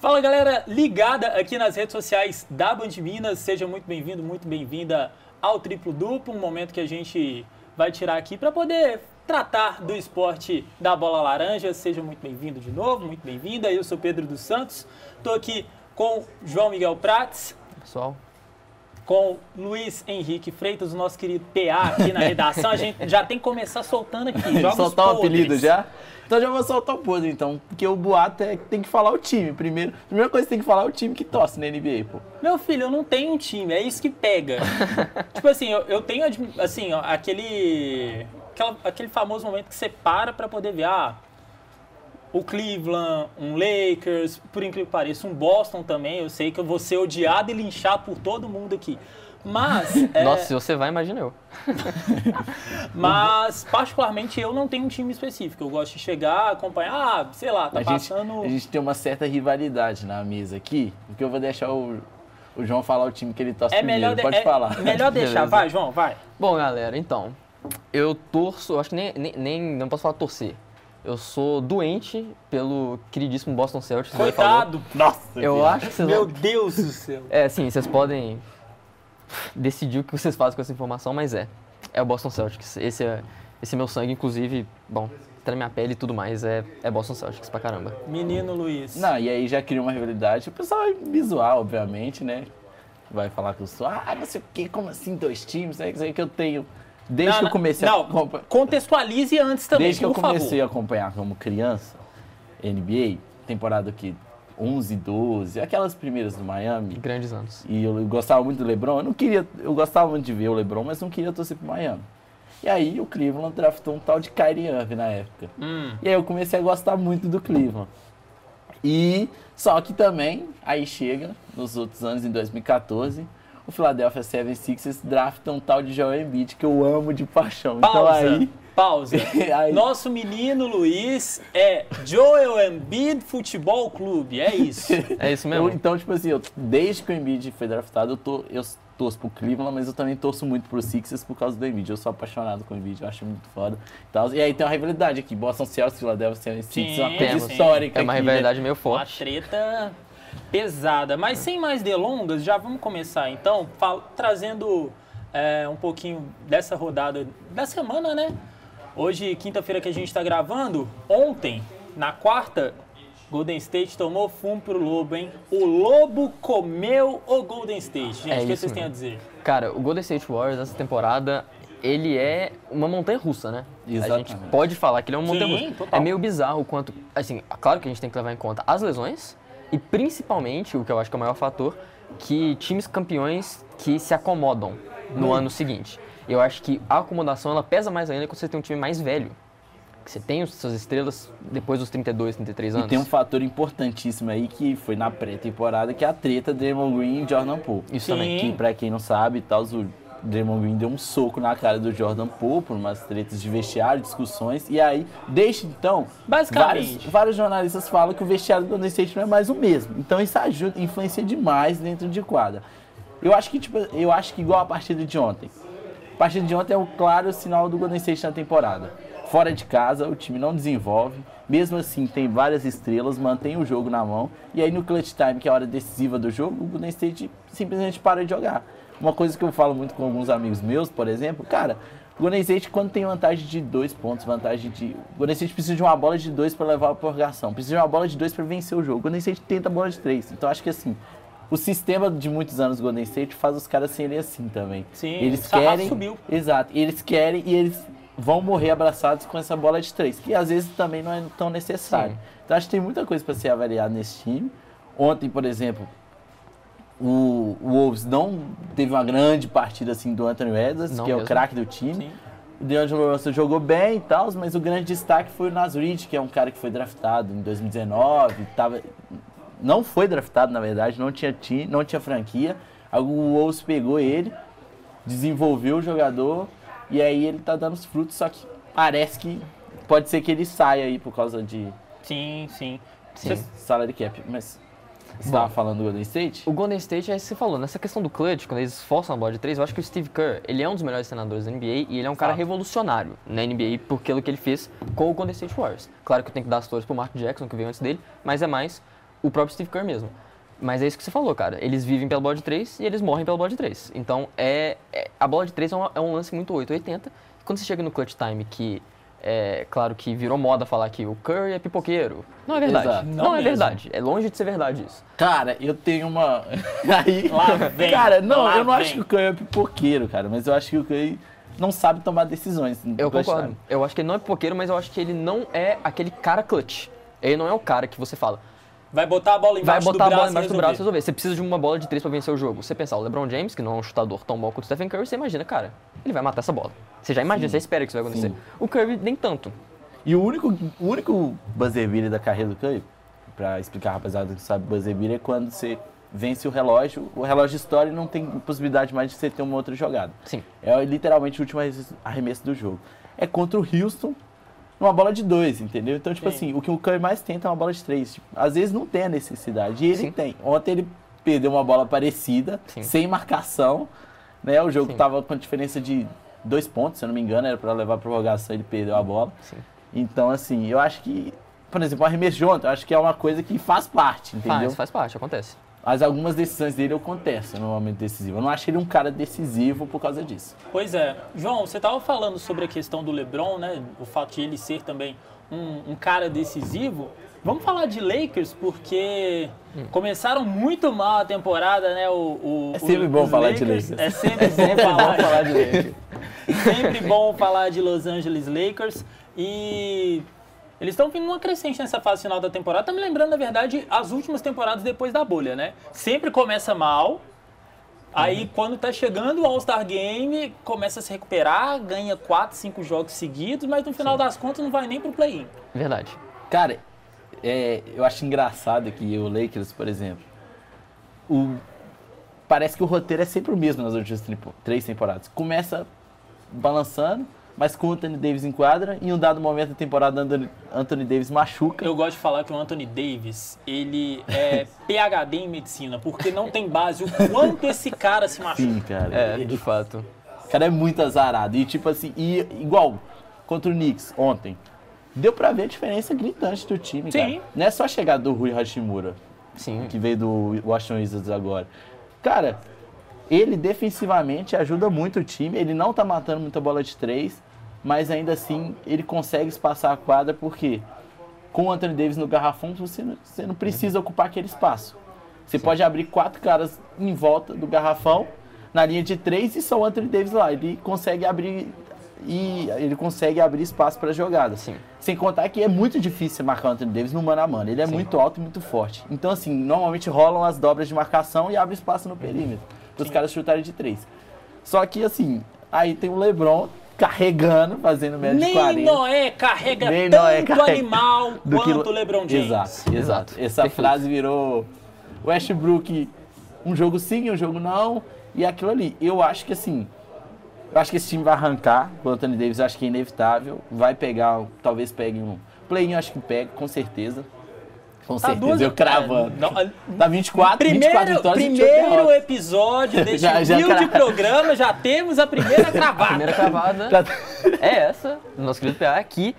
Fala galera, ligada aqui nas redes sociais da Band Minas, seja muito bem-vindo, muito bem-vinda ao Triplo Duplo, um momento que a gente vai tirar aqui para poder tratar do esporte da bola laranja. Seja muito bem-vindo de novo, muito bem-vinda, eu sou Pedro dos Santos, estou aqui com João Miguel Prates, pessoal, com Luiz Henrique Freitas, o nosso querido PA aqui na redação. A gente já tem que começar soltando aqui, jogos soltar podres. O apelido já? Então já vou soltar o podre, então. Porque o boato é que tem que falar o time primeiro. A primeira coisa que tem que falar é o time que torce na NBA, pô. Meu filho, eu não tenho um time, é isso que pega. Tipo assim, eu tenho, assim, ó, aquele famoso momento que você para pra poder ver, ah, o Cleveland, um Lakers, por incrível que pareça, um Boston também. Eu sei que eu vou ser odiado e linchado por todo mundo aqui. Mas... Nossa, se você vai, imagina eu. Mas, particularmente, eu não tenho um time específico. Eu gosto de chegar, acompanhar, ah, sei lá, tá passando... A gente tem uma certa rivalidade na mesa aqui, porque eu vou deixar o João falar o time que ele torce primeiro. Pode falar. Melhor deixar. Vai, João, vai. Bom, galera, então, eu torço... Acho que não posso falar torcer. Eu sou doente pelo queridíssimo Boston Celtics. Coitado! Nossa! Eu acho que vocês... Meu Deus do céu! É, sim, vocês podem... decidir o que vocês fazem com essa informação, mas é o Boston Celtics. Esse é meu sangue, inclusive, bom, tá na minha pele e tudo mais, é Boston Celtics pra caramba. Menino Luiz. Não, e aí já criou uma rivalidade, o pessoal vai me zoar, obviamente, né? Vai falar que eu sou, não sei o quê, como assim, dois times, é isso aí que eu tenho. Desde que eu comecei a acompanhar... Contextualize antes também, desde que eu comecei a acompanhar como criança, NBA, temporada que... 11, 12, aquelas primeiras do Miami. Grandes anos. E eu gostava muito do LeBron. Eu gostava muito de ver o LeBron, mas não queria torcer pro Miami. E aí o Cleveland draftou um tal de Kyrie Irving na época. E aí eu comecei a gostar muito do Cleveland. E só que também, aí chega, nos outros anos, em 2014, o Philadelphia Seven Sixers drafta um tal de Joel Embiid, que eu amo de paixão. Pausa. Então aí... Pausa. Nosso menino Luiz é Joel Embiid Futebol Clube, é isso. É isso mesmo. Então, tipo assim, desde que o Embiid foi draftado, eu torço pro Cleveland, mas eu também torço muito pro Sixers por causa do Embiid. Eu sou apaixonado com o Embiid, eu acho muito foda. E aí tem uma rivalidade aqui, Boston Celtics, Philadelphia Sixers, sim, uma coisa histórica. É uma rivalidade meio forte. Uma treta pesada. Mas sem mais delongas, já vamos começar então, trazendo um pouquinho dessa rodada da semana, né? Hoje, quinta-feira que a gente está gravando, ontem, na quarta, Golden State tomou fumo pro Lobo, hein? O Lobo comeu o Golden State. Gente, o que vocês têm a dizer? Cara, o Golden State Warriors, essa temporada, ele é uma montanha-russa, né? Exatamente. A gente pode falar que ele é uma montanha-russa. É meio bizarro o quanto... Assim, claro que a gente tem que levar em conta as lesões e, principalmente, o que eu acho que é o maior fator, que times campeões que se acomodam no ano seguinte. Eu acho que a acomodação ela pesa mais ainda quando você tem um time mais velho. Você tem suas estrelas depois dos 32, 33 anos. E tem um fator importantíssimo aí que foi na pré-temporada, que é a treta Draymond Green e Jordan Poole. Isso também. Que, pra quem não sabe, tal, o Draymond Green deu um soco na cara do Jordan Poole por umas tretas de vestiário, discussões. E aí, desde então, vários jornalistas falam que o vestiário do Golden State não é mais o mesmo. Então isso ajuda, influencia demais dentro de quadra. Eu acho que igual a partida de ontem. A partida de ontem é um claro sinal do Golden State na temporada. Fora de casa, o time não desenvolve. Mesmo assim, tem várias estrelas, mantém o jogo na mão. E aí no clutch time, que é a hora decisiva do jogo, o Golden State simplesmente para de jogar. Uma coisa que eu falo muito com alguns amigos meus, por exemplo, cara, o Golden State, quando tem vantagem de 2 pontos, o Golden State precisa de uma bola de 2 para levar a prorrogação. Precisa de uma bola de 2 para vencer o jogo. O Golden State tenta a bola de 3. Então acho que assim... O sistema de muitos anos do Golden State faz os caras serem assim também. Sim, eles querem, subiu. Exato, eles querem e eles vão morrer abraçados com essa bola de 3, que às vezes também não é tão necessário. Sim. Então acho que tem muita coisa para ser avaliada nesse time. Ontem, por exemplo, o Wolves não teve uma grande partida assim do Anthony Edwards, que é o craque do time. Sim. O D'Angelo Russell jogou bem e tal, mas o grande destaque foi o Nasrid, que é um cara que foi draftado em 2019, não foi draftado, na verdade, não tinha franquia. O Wolves pegou ele, desenvolveu o jogador e aí ele tá dando os frutos, só que parece que pode ser que ele saia aí por causa de... Sim. Salary cap, mas... Você estava falando do Golden State? O Golden State, aí você falou, nessa questão do clutch, quando eles forçam a bola de 3, eu acho que o Steve Kerr, ele é um dos melhores treinadores da NBA e ele é um cara revolucionário na NBA por aquilo que ele fez com o Golden State Warriors. Claro que eu tenho que dar as flores pro Mark Jackson, que veio antes dele, mas é mais... o próprio Steve Kerr mesmo. Mas é isso que você falou, cara. Eles vivem pela bola de 3 e eles morrem pela bola de 3. Então, a bola de 3 é um lance muito 880. Quando você chega no clutch time, que é claro que virou moda falar que o Curry é pipoqueiro. Não é verdade. Exato. Não é verdade. É longe de ser verdade isso. Cara, eu tenho uma... Aí... Lá vem. Cara, não, lá eu não vem. Acho que o Curry é pipoqueiro, cara. Mas eu acho que o Curry não sabe tomar decisões. Eu concordo. Time. Eu acho que ele não é pipoqueiro, mas eu acho que ele não é aquele cara clutch. Ele não é o cara que você fala... Vai botar a bola embaixo do braço e resolver. Vai botar a bola embaixo do braço e resolver. Você precisa de uma bola de 3 pra vencer o jogo. Você pensar, o LeBron James, que não é um chutador tão bom quanto o Stephen Curry, você imagina, cara, ele vai matar essa bola. Você já imagina, sim, você espera que isso vai acontecer. Sim. O Curry, nem tanto. E o único buzzer beater da carreira do Curry, pra explicar, rapaziada, que sabe buzzer beater, é quando você vence o relógio estoura e não tem possibilidade mais de você ter uma outra jogada. Sim. É literalmente o último arremesso do jogo. É contra o Houston. Uma bola de 2, entendeu? Então, tipo, sim, assim, o que o Curry mais tenta é uma bola de 3. Tipo, às vezes não tem a necessidade, e ele, sim, tem. Ontem ele perdeu uma bola parecida, sim, sem marcação, né? O jogo, sim, tava com a diferença de 2 pontos, se eu não me engano, era para levar a prorrogação, ele perdeu a bola. Sim. Então, assim, eu acho que, por exemplo, o arremesso de ontem, eu acho que é uma coisa que faz parte, entendeu? Faz parte, acontece. Mas algumas decisões dele acontecem no momento decisivo. Eu não acho ele um cara decisivo por causa disso. Pois é. João, você estava falando sobre a questão do LeBron, né? O fato de ele ser também um cara decisivo. Vamos falar de Lakers, porque começaram muito mal a temporada, né? É sempre bom falar de Lakers. É sempre bom falar de Lakers. Sempre bom falar de Los Angeles Lakers. E... eles estão vindo numa crescente nessa fase final da temporada. Tá me lembrando, na verdade, as últimas temporadas depois da bolha, né? Sempre começa mal, aí quando tá chegando o All-Star Game, começa a se recuperar, ganha 4, 5 jogos seguidos, mas no final, sim, das contas não vai nem pro play-in. Verdade. Cara, eu acho engraçado que o Lakers, por exemplo, parece que o roteiro é sempre o mesmo nas últimas 3 temporadas. Começa balançando, mas com o Anthony Davis em quadra, em um dado momento da temporada, Anthony Davis machuca. Eu gosto de falar que o Anthony Davis, ele é PhD em medicina, porque não tem base o quanto esse cara se machuca. Sim, cara. É, de fato. O cara é muito azarado. E tipo assim, igual contra o Knicks ontem, deu pra ver a diferença gritante do time, cara. Sim. Não é só a chegada do Rui Hashimura, sim, que veio do Washington Wizards agora. Cara, ele defensivamente ajuda muito o time, ele não tá matando muita bola de 3, mas ainda assim ele consegue espaçar a quadra, porque com o Anthony Davis no garrafão você não precisa ocupar aquele espaço. Você, sim, pode abrir 4 caras em volta do garrafão, na linha de 3, e só o Anthony Davis lá. Ele consegue abrir espaço para jogada. Sim. Sem contar que é muito difícil marcar o Anthony Davis no mano a mano. Ele é, sim, muito alto e muito forte. Então, assim, normalmente rolam as dobras de marcação e abre espaço no perímetro. Os caras chutarem de 3. Só que, assim, aí tem o LeBron carregando, fazendo média de 40. Nem Noé carrega nem tanto Noé carrega animal quanto o LeBron James. Exato. Essa perfeito frase virou Westbrook, um jogo sim, um jogo não, e aquilo ali. Eu acho que, assim, esse time vai arrancar com o Anthony Davis, eu acho que é inevitável. Vai pegar, talvez pegue um play-in, eu acho que pega, com certeza. Com certeza, tá eu cravando. Tá 24 vitórias. Primeiro episódio deste de programa, já temos a primeira cravada. A primeira cravada é essa, do nosso querido PA, que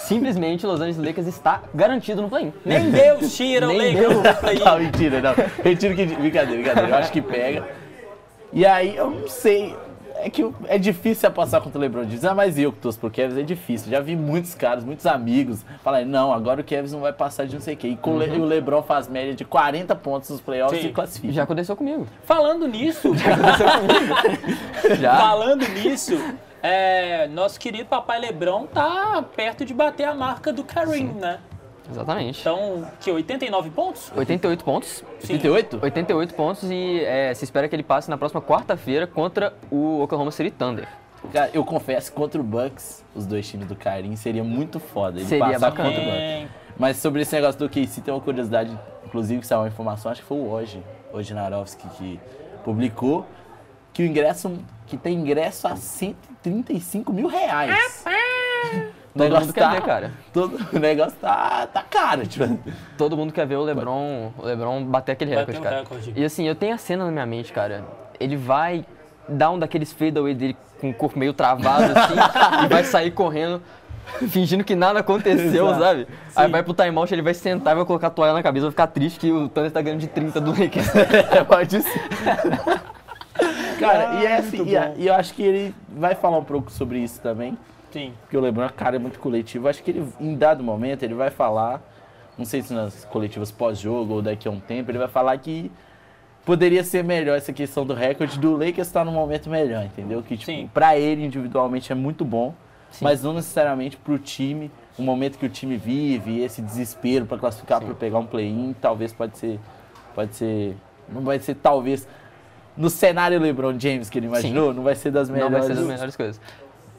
simplesmente Los Angeles Lakers está garantido no play-in. Nem Deus tira o Lakers do play-in. Não, mentira, não. Retiro que... Brincadeira. Eu acho que pega. E aí, eu não sei... É que é difícil apostar contra o LeBron James, mas eu que torço pro Cavs é difícil. Já vi muitos caras, muitos amigos falarem, não, agora o Cavs não vai passar de não sei o quê. E o LeBron faz média de 40 pontos nos playoffs, sim, e classifica. Já aconteceu comigo. Falando nisso... Falando nisso, nosso querido papai LeBron tá perto de bater a marca do Kareem, sim, né? Exatamente. Então, que 89 pontos? 88 pontos. Sim. 88? 88 pontos e se espera que ele passe na próxima quarta-feira contra o Oklahoma City Thunder. Cara, eu confesso, contra o Bucks, os dois times do Kyrie, seria muito foda ele passar bacana contra o Bucks. Mas sobre esse negócio do OKC, tem uma curiosidade, inclusive, que saiu uma informação, acho que foi hoje Narovski que publicou, que tem ingresso a R$135 mil. Rapaz! Todo mundo quer ver, cara. O negócio tá caro, tipo. Todo mundo quer ver o LeBron bater aquele recorde, cara. E assim, eu tenho a cena na minha mente, cara. Ele vai dar um daqueles fadeaway dele com o corpo meio travado, assim, e vai sair correndo. fingindo que nada aconteceu, sabe? Sim. Aí vai pro timeout, ele vai sentar, vai colocar a toalha na cabeça, vai ficar triste que o Thunder tá ganhando de 30 do Lakers. Pode ser. Cara, e é assim, e eu acho que ele vai falar um pouco sobre isso também. Sim. Porque o LeBron, cara, é muito coletivo. Eu acho que ele, em dado momento, ele vai falar, não sei se nas coletivas pós-jogo ou daqui a um tempo, ele vai falar que poderia ser melhor essa questão do recorde do Lakers estar num momento melhor, entendeu? Que, tipo, sim, pra ele individualmente é muito bom, sim, mas não necessariamente pro time, o momento que o time vive, esse desespero pra classificar, sim, pra pegar um play-in, talvez pode ser, não vai ser talvez, no cenário LeBron James que ele imaginou, sim, não vai ser das melhores. Não vai ser das melhores coisas.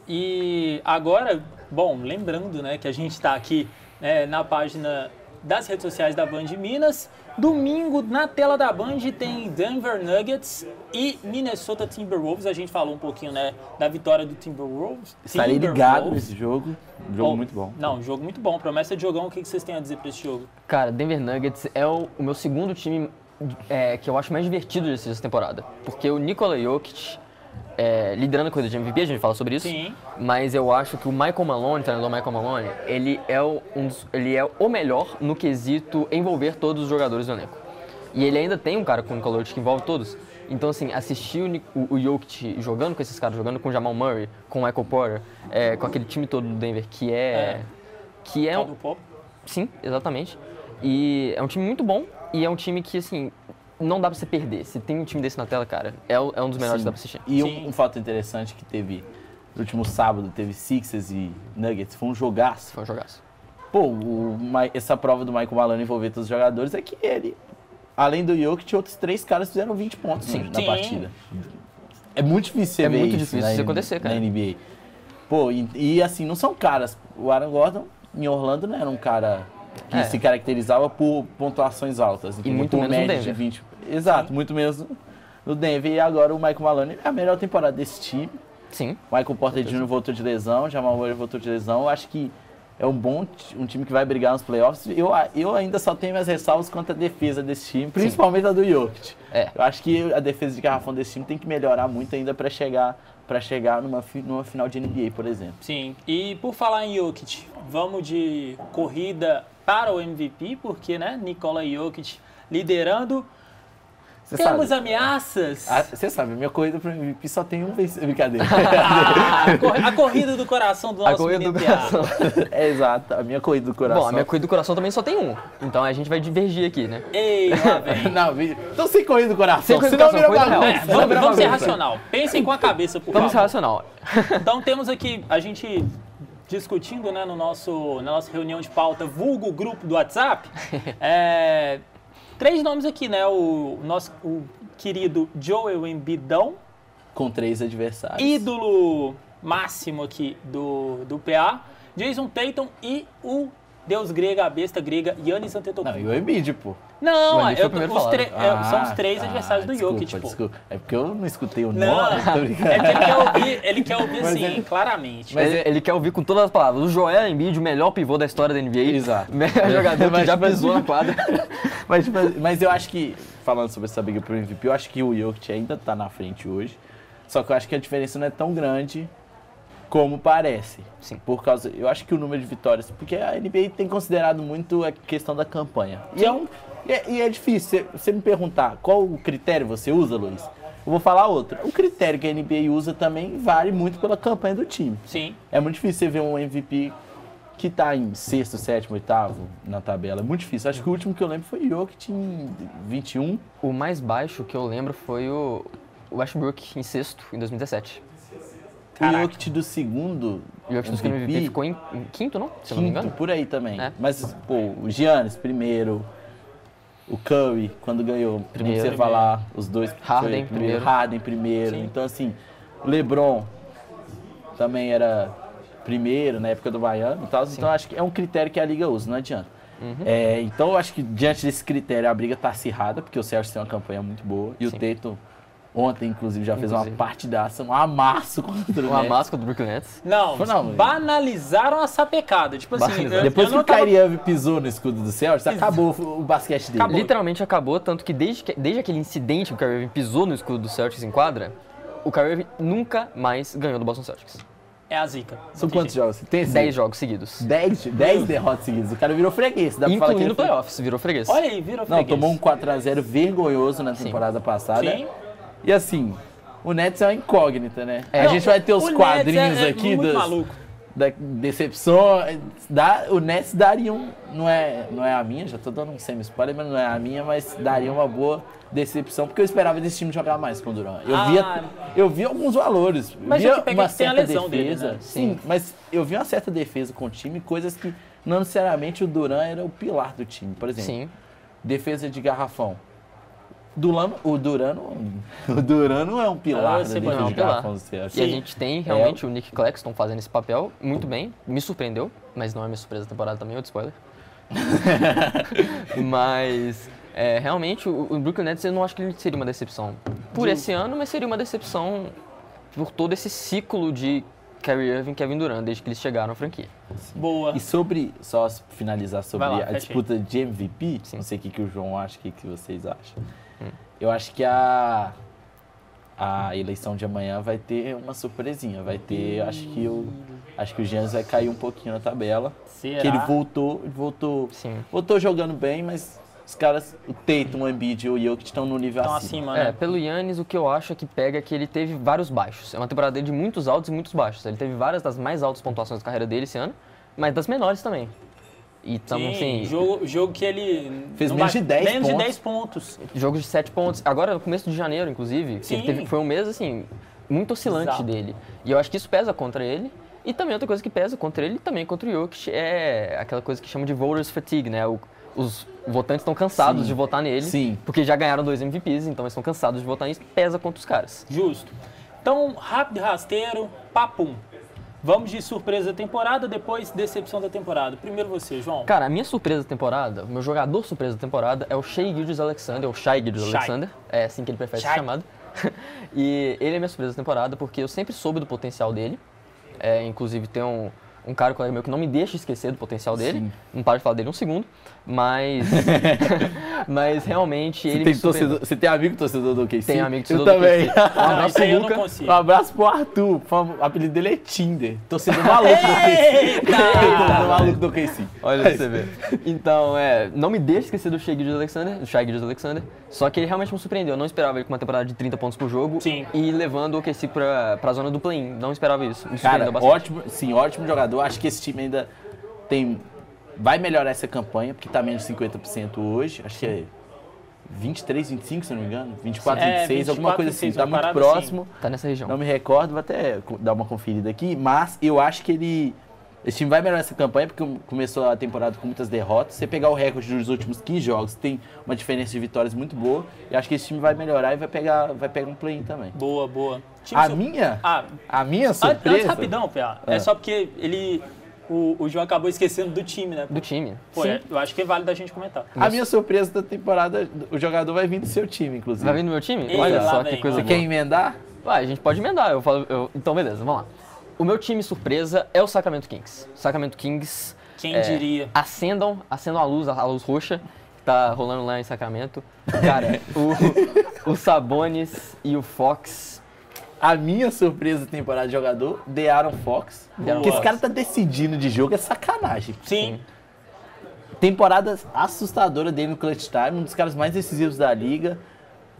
E agora, bom, lembrando, né, que a gente tá aqui, né, na página das redes sociais da Band Minas. Domingo, na tela da Band, tem Denver Nuggets e Minnesota Timberwolves. A gente falou um pouquinho, né, da vitória do Timberwolves. Estarei ligado nesse jogo. Jogo muito bom. Não, jogo muito bom. Promessa de jogão. O que vocês têm a dizer pra esse jogo? Cara, Denver Nuggets é o meu segundo time que eu acho mais divertido dessa temporada. Porque o Nikola Jokic, liderando a corrida de MVP, a gente fala sobre isso. Sim. Mas eu acho que o Michael Malone, o treinador Michael Malone, ele é o melhor no quesito envolver todos os jogadores do elenco. E ele ainda tem um cara com o Nikola Jokic que envolve todos. Então, assim, assistir o Jokic jogando com esses caras, jogando com o Jamal Murray, com o Michael Porter, com aquele time todo do Denver, que é um... Sim, exatamente. E é um time muito bom e é um time que, assim... Não dá pra você perder. Se tem um time desse na tela, cara, é um dos melhores, sim, que dá pra assistir. E um fato interessante que teve no último sábado, teve Sixers e Nuggets, foi um jogaço. Foi um jogaço. Pô, essa prova do Michael Malone envolver todos os jogadores é que ele, além do Jokic, outros três caras fizeram 20 pontos, sim, na partida. É muito difícil você ver muito difícil isso acontecer, cara, na NBA. Pô, e assim, não são caras. O Aaron Gordon, em Orlando, não era um cara que se caracterizava por pontuações altas. Então, e muito por menos média de 20. Exato, sim, muito menos no Denver. E agora o Michael Malone é a melhor temporada desse time. Sim. Michael Porter Jr. voltou de lesão, Jamal Murray voltou de lesão. Eu acho que é um time que vai brigar nos playoffs. Eu ainda só tenho minhas ressalvas quanto à defesa desse time, principalmente, sim, a do Jokic. Eu acho que a defesa de garrafão desse time tem que melhorar muito ainda para chegar numa final de NBA, por exemplo. Sim, e por falar em Jokic, vamos de corrida para o MVP, porque, né, Nikola Jokic liderando. Cê Temos sabe, ameaças. Você sabe, minha corrida pro MVP só tem um vencedor. Brincadeira. A corrida do coração do nosso coração. Exato, a minha corrida do coração. Bom, a minha corrida do coração também só tem um. Então a gente vai divergir aqui, né? Ei, lá vem. Não, então sem corrida do coração. Sem corrida do coração, vamos ser racional. Pensem com a cabeça, por favor. Vamos ser racional. Então temos aqui, a gente discutindo, né, na nossa reunião de pauta, vulgo grupo do WhatsApp. Três nomes aqui, né? O querido Joel Embidão. Com três adversários. Ídolo máximo aqui do PA. Jason Tatum e o deus grega, a besta grega, Giannis Antetokounmpo. Não, e o Embiid, pô. Não, são os três adversários do Jokic, pô. Desculpa, é porque eu não escutei o nome. Tô brincando. Ele quer ouvir sim, claramente. Mas ele quer ouvir com todas as palavras. O Joel Embiid, o melhor pivô da história da NBA. Exato. O melhor jogador que já pisou na quadra. Mas eu acho que, falando sobre essa briga pro MVP, eu acho que o Jokic ainda tá na frente hoje. Só que eu acho que a diferença não é tão grande como parece. Sim. Eu acho que o número de vitórias... Porque a NBA tem considerado muito a questão da campanha. E é difícil. Você me perguntar qual o critério você usa, Luiz, eu vou falar outro. O critério que a NBA usa também vale muito pela campanha do time. Sim. É muito difícil você ver um MVP... que tá em sexto, sétimo, oitavo na tabela. É muito difícil. Acho que o último que eu lembro foi o Jokic em 21. O mais baixo que eu lembro foi o Westbrook em sexto, em 2017. Caraca. O Jokic do segundo MVP ficou em quinto, não? Se eu não me engano. Por aí também. Mas, pô, o Giannis primeiro, o Curry, quando ganhou, primeiro você falar, os dois... Harden primeiro. Sim. Então, assim, o LeBron também era... primeiro, na época do Miami e tal, sim, então acho que é um critério que a liga usa, não adianta. Uhum. Então eu acho que diante desse critério a briga tá acirrada, porque o Celtics tem uma campanha muito boa, e sim, o Tatum ontem, inclusive, fez uma partidaça, um amasso contra o Brooklyn Nets. Não, banalizaram a sapecada, tipo assim... Depois que o Kyrie Irving pisou no escudo do Celtics, acabou o basquete dele. Acabou. Literalmente acabou, tanto que desde aquele incidente que o Kyrie Irving pisou no escudo do Celtics em quadra, o Kyrie Irving nunca mais ganhou do Boston Celtics. É a zica. São quantos jogos? Tem 10 jogos seguidos. 10 derrotas seguidas. O cara virou freguês. Dá pra falar que no playoffs virou freguês. Olha aí, virou freguês. Não, tomou um 4-0 vergonhoso na temporada passada. Sim. E assim, o Nets é uma incógnita, né? É. Não, a gente vai ter os quadrinhos aqui dos... maluco. Da decepção, o Nets daria um, não é a minha, já tô dando um semi-spoiler, mas não é a minha, mas daria uma boa decepção, porque eu esperava desse time jogar mais com o Durant. Eu vi alguns valores, mas via uma certa defesa, dele, né? Sim, mas eu vi uma certa defesa com o time, coisas que não necessariamente o Durant era o pilar do time, por exemplo, sim. Defesa de garrafão. O Duran não é um pilar da defesa de garrafão. E a gente tem realmente o Nick Claxton fazendo esse papel muito bem. Me surpreendeu, mas não é minha surpresa da temporada também, outro spoiler. Mas realmente o Brooklyn Nets eu não acho que ele seria uma decepção por esse ano, mas seria uma decepção por todo esse ciclo de Kyrie Irving e Kevin Durant desde que eles chegaram à franquia. Boa. E sobre, só finalizar sobre lá, a disputa de MVP, sim. Não sei o que o João acha, o que vocês acham. Eu acho que a eleição de amanhã vai ter uma surpresinha, vai ter, acho que o Giannis vai cair um pouquinho na tabela. Será? Que ele voltou, sim. Voltou jogando bem, mas os caras, o Tatum, o Embiid e o Jokic estão no nível acima, né? Pelo Giannis, o que eu acho que pega é que ele teve vários baixos. É uma temporada dele de muitos altos e muitos baixos. Ele teve várias das mais altas pontuações da carreira dele esse ano, mas das menores também. Sim, jogo que ele... Fez menos de 10 pontos. Jogo de 7 pontos. Agora, no começo de janeiro, inclusive, sim. Foi um mês, assim, muito oscilante dele. E eu acho que isso pesa contra ele. E também outra coisa que pesa contra ele, também contra o Jokic, é aquela coisa que chama de voters fatigue, né? Os votantes estão cansados, sim, de votar nele, sim, porque já ganharam 2 MVPs, então eles estão cansados de votar nisso. Pesa contra os caras. Justo. Então, rápido e rasteiro, papum. Vamos de surpresa da temporada, depois decepção da temporada. Primeiro você, João. Cara, a minha surpresa da temporada, o meu jogador surpresa da temporada é o Shai Gilgeous-Alexander, ou Shai Gilgeous-Alexander, é assim que ele prefere ser chamado. E ele é minha surpresa da temporada porque eu sempre soube do potencial dele. Inclusive tem um cara colega meu que não me deixa esquecer do potencial dele. Sim. Não para de falar dele um segundo, mas realmente ele me surpreendeu. Você tem amigo torcedor do OKC? Tem amigo torcedor do OKC. Eu também. Um abraço pro Lucas. Um abraço pro Arthur. O apelido dele é Tinder. Torcedor maluco do OKC. Torcedor maluco do OKC. Olha pra você ver. Então, não me deixa esquecer do Shai Gilgeous-Alexander, só que ele realmente me surpreendeu. Eu não esperava ele com uma temporada de 30 pontos por jogo, sim, e levando o OKC pra zona do play-in. Não esperava isso. Me surpreendeu bastante. Ótimo jogador. Eu acho que esse time ainda vai melhorar essa campanha, porque está menos de 50% hoje. Acho que é 23, 25, se não me engano. 24, 26, alguma coisa assim. Está muito próximo. Está nessa região. Não me recordo, vou até dar uma conferida aqui. Mas eu acho que esse time vai melhorar essa campanha, porque começou a temporada com muitas derrotas. Você pegar o recorde dos últimos 15 jogos, tem uma diferença de vitórias muito boa. E acho que esse time vai melhorar e vai pegar um play-in também. Boa, boa. A minha surpresa... Antes, rapidão, PA. É só porque o João acabou esquecendo do time, né? Do time. Pô, sim. Eu acho que é válido a gente comentar. A minha surpresa da temporada, o jogador vai vir do seu time, inclusive. Vai vir do meu time? Olha só que coisa boa. Você quer emendar? Vai, a gente pode emendar. Então, beleza, vamos lá. O meu time surpresa é o Sacramento Kings. Sacramento Kings... Quem diria? Acendam a luz roxa que tá rolando lá em Sacramento. Cara, o Sabonis e o Fox... A minha surpresa da temporada de jogador, De'Aaron Fox. Porque esse cara tá decidindo de jogo, é sacanagem. Sim. Temporada assustadora dele no clutch time, um dos caras mais decisivos da liga.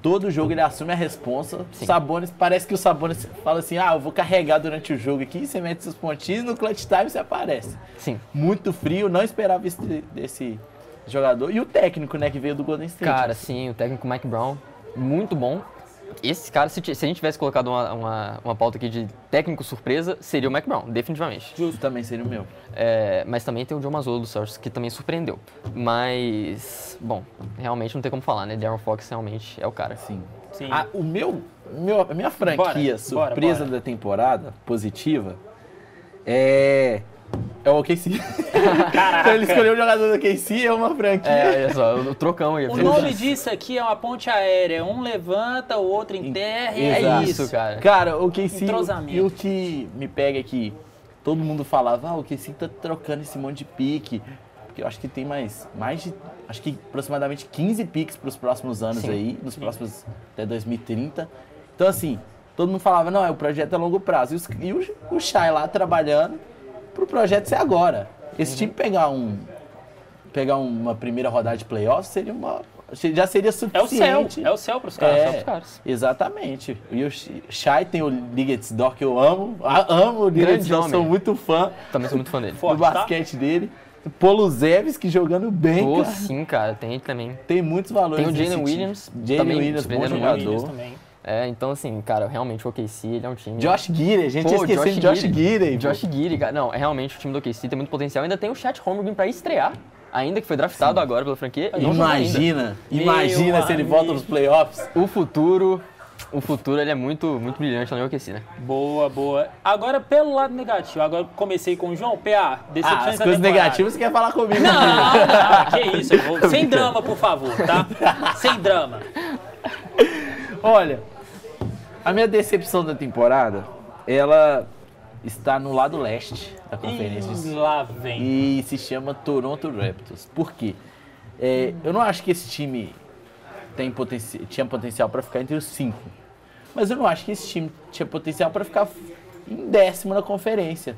Todo jogo ele assume a responsa. Sim. Sabonis, parece que o Sabonis fala assim, eu vou carregar durante o jogo aqui, você mete seus pontinhos, no clutch time você aparece. Sim. Muito frio, não esperava isso desse jogador. E o técnico, né, que veio do Golden State. Cara, sim, o técnico Mike Brown, muito bom. Esse cara, se a gente tivesse colocado uma pauta aqui de técnico surpresa, seria o Mike Brown, definitivamente. Justo, também seria o meu. Mas também tem o Joe Mazzola do Celtics, que também surpreendeu. Mas, bom, realmente não tem como falar, né? De'Aaron Fox realmente é o cara. Sim. Sim. A minha franquia surpresa da temporada, positiva, é o OKC. Caraca. Então ele escolheu o jogador do OKC, é uma franquia. Olha só, o trocão aí. O nome disso aqui é uma ponte aérea. Um levanta, o outro enterra. É isso, cara. Cara, o OKC, e o que me pega é que todo mundo falava, o OKC tá trocando esse monte de pique. Porque eu acho que tem acho que aproximadamente 15 piques pros próximos anos, sim, aí. Nos próximos, até 2030. Então assim, todo mundo falava, não, o projeto é longo prazo. E o Shai lá trabalhando pro projeto ser agora. Esse time pegar uma primeira rodada de playoffs seria uma... Já seria suficiente. É o céu para os caras. É, caras. Exatamente. E o Shai tem o Ligatsdor, que eu amo. Amo o Ligatsdor, sou muito fã. Também sou muito fã dele. Forte, do basquete dele. Poluzevski jogando bem, cara. Sim, cara. Tem ele também. Tem muitos valores. Tem o Jalen Williams. Jalen Williams, bom jogador. Também. É, então assim, cara, realmente o OKC, ele é um time... Josh Giddey, a gente esqueceu de Josh Giddey. Josh Giddey, cara. Não, realmente o time do OKC tem muito potencial. Ainda tem o Chet Holmgren para estrear. Ainda que foi draftado agora pela franquia. Imagina se ele volta nos playoffs. O futuro ele é muito brilhante na OKC, né? Boa. Agora, pelo lado negativo, agora comecei com o João. PA, decepções da temporada. As coisas negativas você quer falar comigo. Não, que isso. Sem drama, por favor, tá? Sem drama. Olha, a minha decepção da temporada, ela... está no lado leste da conferência. E se chama Toronto Raptors. Por quê? Eu não acho que esse time tinha potencial para ficar entre os 5. Mas eu não acho que esse time tinha potencial para ficar em 10º na conferência.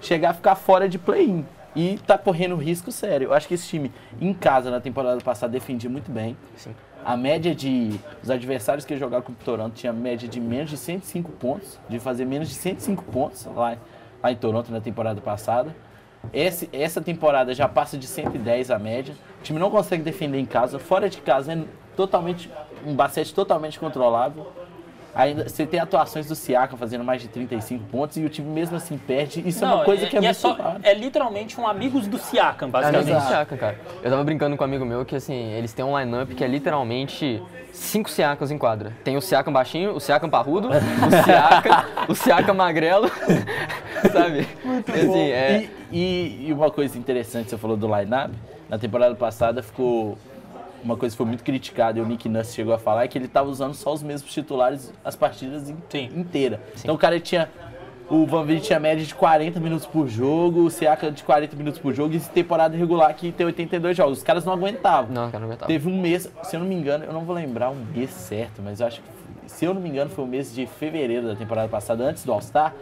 Chegar a ficar fora de play-in. E tá correndo risco sério. Eu acho que esse time, em casa, na temporada passada, defendia muito bem. Sim. A média de... Os adversários que jogaram com o Toronto tinha média de menos de 105 pontos. De fazer menos de 105 pontos lá em Toronto na temporada passada. Essa temporada já passa de 110 a média. O time não consegue defender em casa. Fora de casa é totalmente... Um basquete totalmente controlável. Ainda, você tem atuações do Siakam fazendo mais de 35 pontos e o time mesmo assim perde. Isso é uma coisa que é muito raro. É literalmente um amigos do Siakam, basicamente. Amigos do Siakam, cara. Eu tava brincando com um amigo meu que, assim, eles têm um lineup que é literalmente 5 Siakams em quadra. Tem o Siakam baixinho, o Siakam parrudo, o Siakam magrelo, sabe? Muito assim, bom. E uma coisa interessante, você falou do lineup. Na temporada passada ficou... Uma coisa que foi muito criticada e o Nick Nurse chegou a falar é que ele estava usando só os mesmos titulares as partidas inteiras. Então o cara tinha... O Van Vliet tinha média de 40 minutos por jogo, o Siakam de 40 minutos por jogo e temporada regular que tem 82 jogos. Os caras não aguentavam. Teve um mês, se eu não me engano, eu não vou lembrar o mês certo, mas eu acho que, se eu não me engano, foi o mês de fevereiro da temporada passada, antes do All-Star,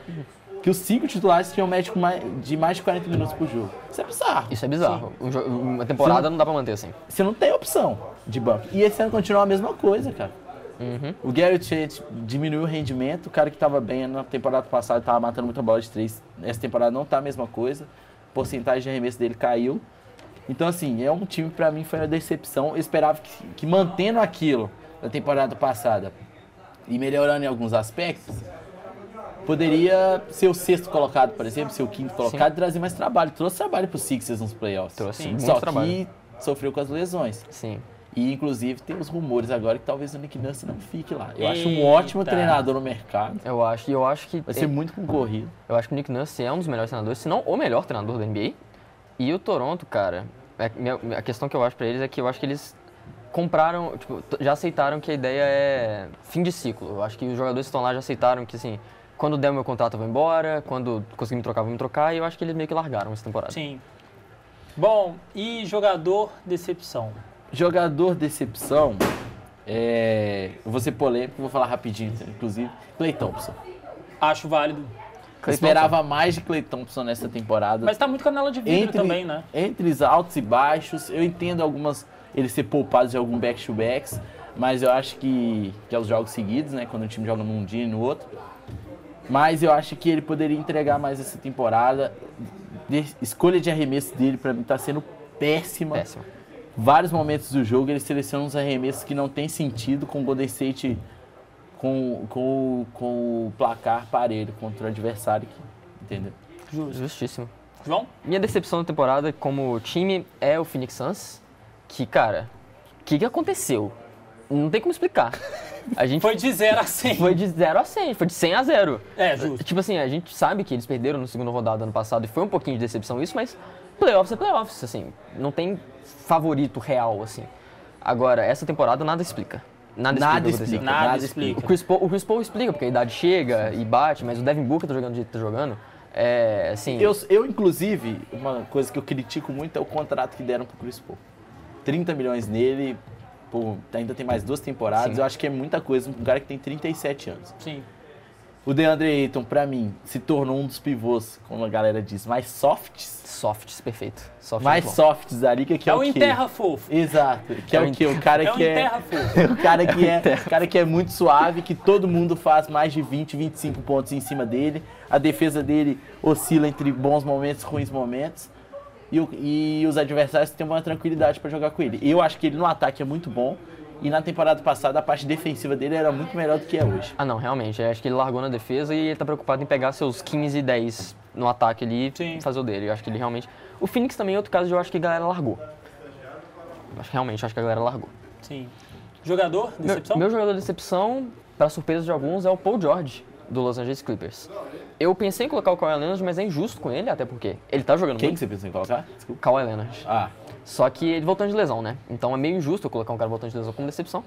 que os 5 titulares tinham média de mais de 40 minutos por jogo. Isso é bizarro. Uma temporada não dá pra manter assim. Você não tem opção de banco. E esse ano continua a mesma coisa, cara. Uhum. O Garrett Chet diminuiu o rendimento. O cara que tava bem na temporada passada tava matando muita bola de 3. Essa temporada não tá a mesma coisa. A porcentagem de arremesso dele caiu. Então, assim, é um time que pra mim foi uma decepção. Eu esperava que mantendo aquilo da temporada passada e melhorando em alguns aspectos, poderia ser o 6º colocado, por exemplo, ser o 5º colocado e trazer mais trabalho. Trouxe trabalho pro Sixers nos playoffs. Só que sofreu com as lesões. Sim. E, inclusive, tem os rumores agora que talvez o Nick Nurse não fique lá. Eu acho um ótimo treinador no mercado. Eu acho que... Vai ser muito concorrido. Eu acho que o Nick Nurse é um dos melhores treinadores, se não o melhor treinador da NBA. E o Toronto, cara, a questão que eu acho pra eles é que eu acho que eles... compraram, tipo, já aceitaram que a ideia é fim de ciclo. Eu acho que os jogadores que estão lá já aceitaram que, assim, quando der o meu contrato eu vou embora, quando conseguir me trocar, vou me trocar, e eu acho que eles meio que largaram essa temporada. Sim. Bom, e jogador decepção? Jogador decepção, eu vou ser polêmico, vou falar rapidinho, inclusive, Klay Thompson. Acho válido. Eu esperava mais de Klay Thompson nessa temporada. Mas tá muito canela de vidro também, né? Entre os altos e baixos, eu entendo algumas... ele ser poupado de algum back-to-backs, mas eu acho que é os jogos seguidos, né? Quando o time joga num dia e no outro. Mas eu acho que ele poderia entregar mais essa temporada. Escolha de arremesso dele, pra mim, tá sendo péssima. Vários momentos do jogo, ele seleciona uns arremessos que não tem sentido com o Golden State, com o placar parelho contra o adversário. Entendeu? Justíssimo. João? Minha decepção da temporada como time é o Phoenix Suns. Que, cara, o que aconteceu? Não tem como explicar. A gente foi de 0 a 100. Foi de 0 a 100, foi de 100 a 0. É, justo. Tipo assim, a gente sabe que eles perderam no segundo rodado ano passado e foi um pouquinho de decepção isso, mas playoffs é playoffs, assim. Não tem favorito real, assim. Agora, essa temporada nada explica. Nada explica. O Chris Paul explica, porque a idade chega e bate, mas o Devin Booker tá jogando do jeito que tá jogando. É, assim... Eu, inclusive, uma coisa que eu critico muito é o contrato que deram pro Chris Paul. 30 milhões nele, pô, ainda tem mais 2 temporadas. Sim. Eu acho que é muita coisa, um cara que tem 37 anos. Sim. O DeAndre Ayton, pra mim, se tornou um dos pivôs, como a galera diz, mais softs. Softs, perfeito. Soft mais softs ali, que é o quê? É o enterra fofo. Exato. Que é o quê? O cara que é... O cara que é muito suave, que todo mundo faz mais de 20, 25 pontos em cima dele. A defesa dele oscila entre bons momentos e ruins momentos. E os adversários têm uma tranquilidade pra jogar com ele. Eu acho que ele no ataque é muito bom. E na temporada passada, a parte defensiva dele era muito melhor do que é hoje. Ah, não, realmente. Eu acho que ele largou na defesa e ele tá preocupado em pegar seus 15 e 10 no ataque ali e fazer o dele. Eu acho que ele realmente... O Phoenix também é outro caso de eu acho que a galera largou. Acho que a galera largou. Sim. Jogador decepção? Meu jogador de decepção, pra surpresa de alguns, é o Paul George, do Los Angeles Clippers. Eu pensei em colocar o Kawhi Leonard, mas é injusto com ele, até porque ele tá jogando muito. Quem que você pensou em colocar? O Kawhi Leonard. Ah. Só que ele voltando de lesão, né? Então é meio injusto eu colocar um cara voltando de lesão como decepção.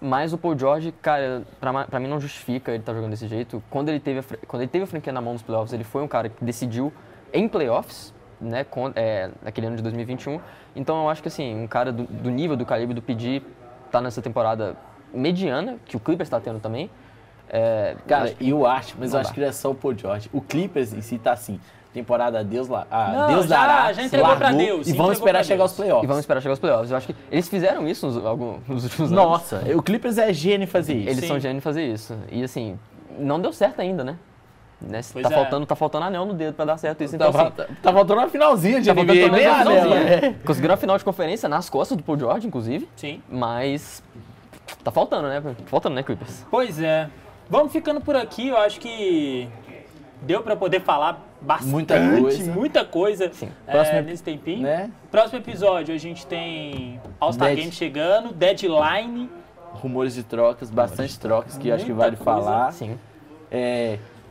Mas o Paul George, cara, pra mim não justifica ele estar jogando desse jeito. Quando ele teve a franquia na mão nos playoffs, ele foi um cara que decidiu em playoffs, né? Naquele ano de 2021. Então eu acho que assim, um cara do nível, do calibre do PG tá nessa temporada mediana, que o Clippers tá tendo também. Cara, eu acho que ele é só o Paul George. O Clippers em si tá assim. Temporada já entregou pra Deus. E vamos esperar chegar aos playoffs. Eu acho que eles fizeram isso nos últimos anos. Nossa, o Clippers é gênio em fazer isso. Eles são gênio em fazer isso. E assim, não deu certo ainda, né? Tá faltando anel no dedo pra dar certo isso. Então, tá faltando uma finalzinha de NBA. Conseguiram a final de conferência nas costas do Paul George, inclusive. Sim. Mas tá faltando, né? Clippers? Pois é. Vamos ficando por aqui. Eu acho que deu pra poder falar bastante, muita coisa nesse tempinho. Né? Próximo episódio a gente tem All-Star Game chegando, Deadline. Rumores de trocas, bastante trocas que eu acho que vale falar. Sim.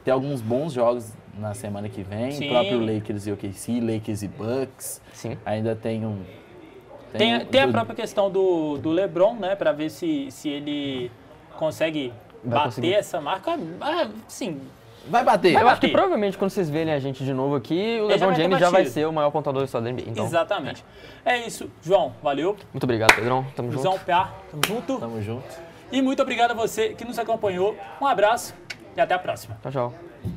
Tem alguns bons jogos na semana que vem, o próprio Lakers e OKC, Lakers e Bucks. Sim. Ainda tem um... Tem a própria questão do LeBron, né, pra ver se ele consegue bater essa marca. Sim. Vai bater. Acho que provavelmente quando vocês verem a gente de novo aqui, o LeBron James já vai ser o maior pontuador da história da NBA. Então. Exatamente. É isso. João, valeu. Muito obrigado, Pedrão. Tamo junto. PA, tamo junto. Tamo junto. E muito obrigado a você que nos acompanhou. Um abraço e até a próxima. Tchau, tchau.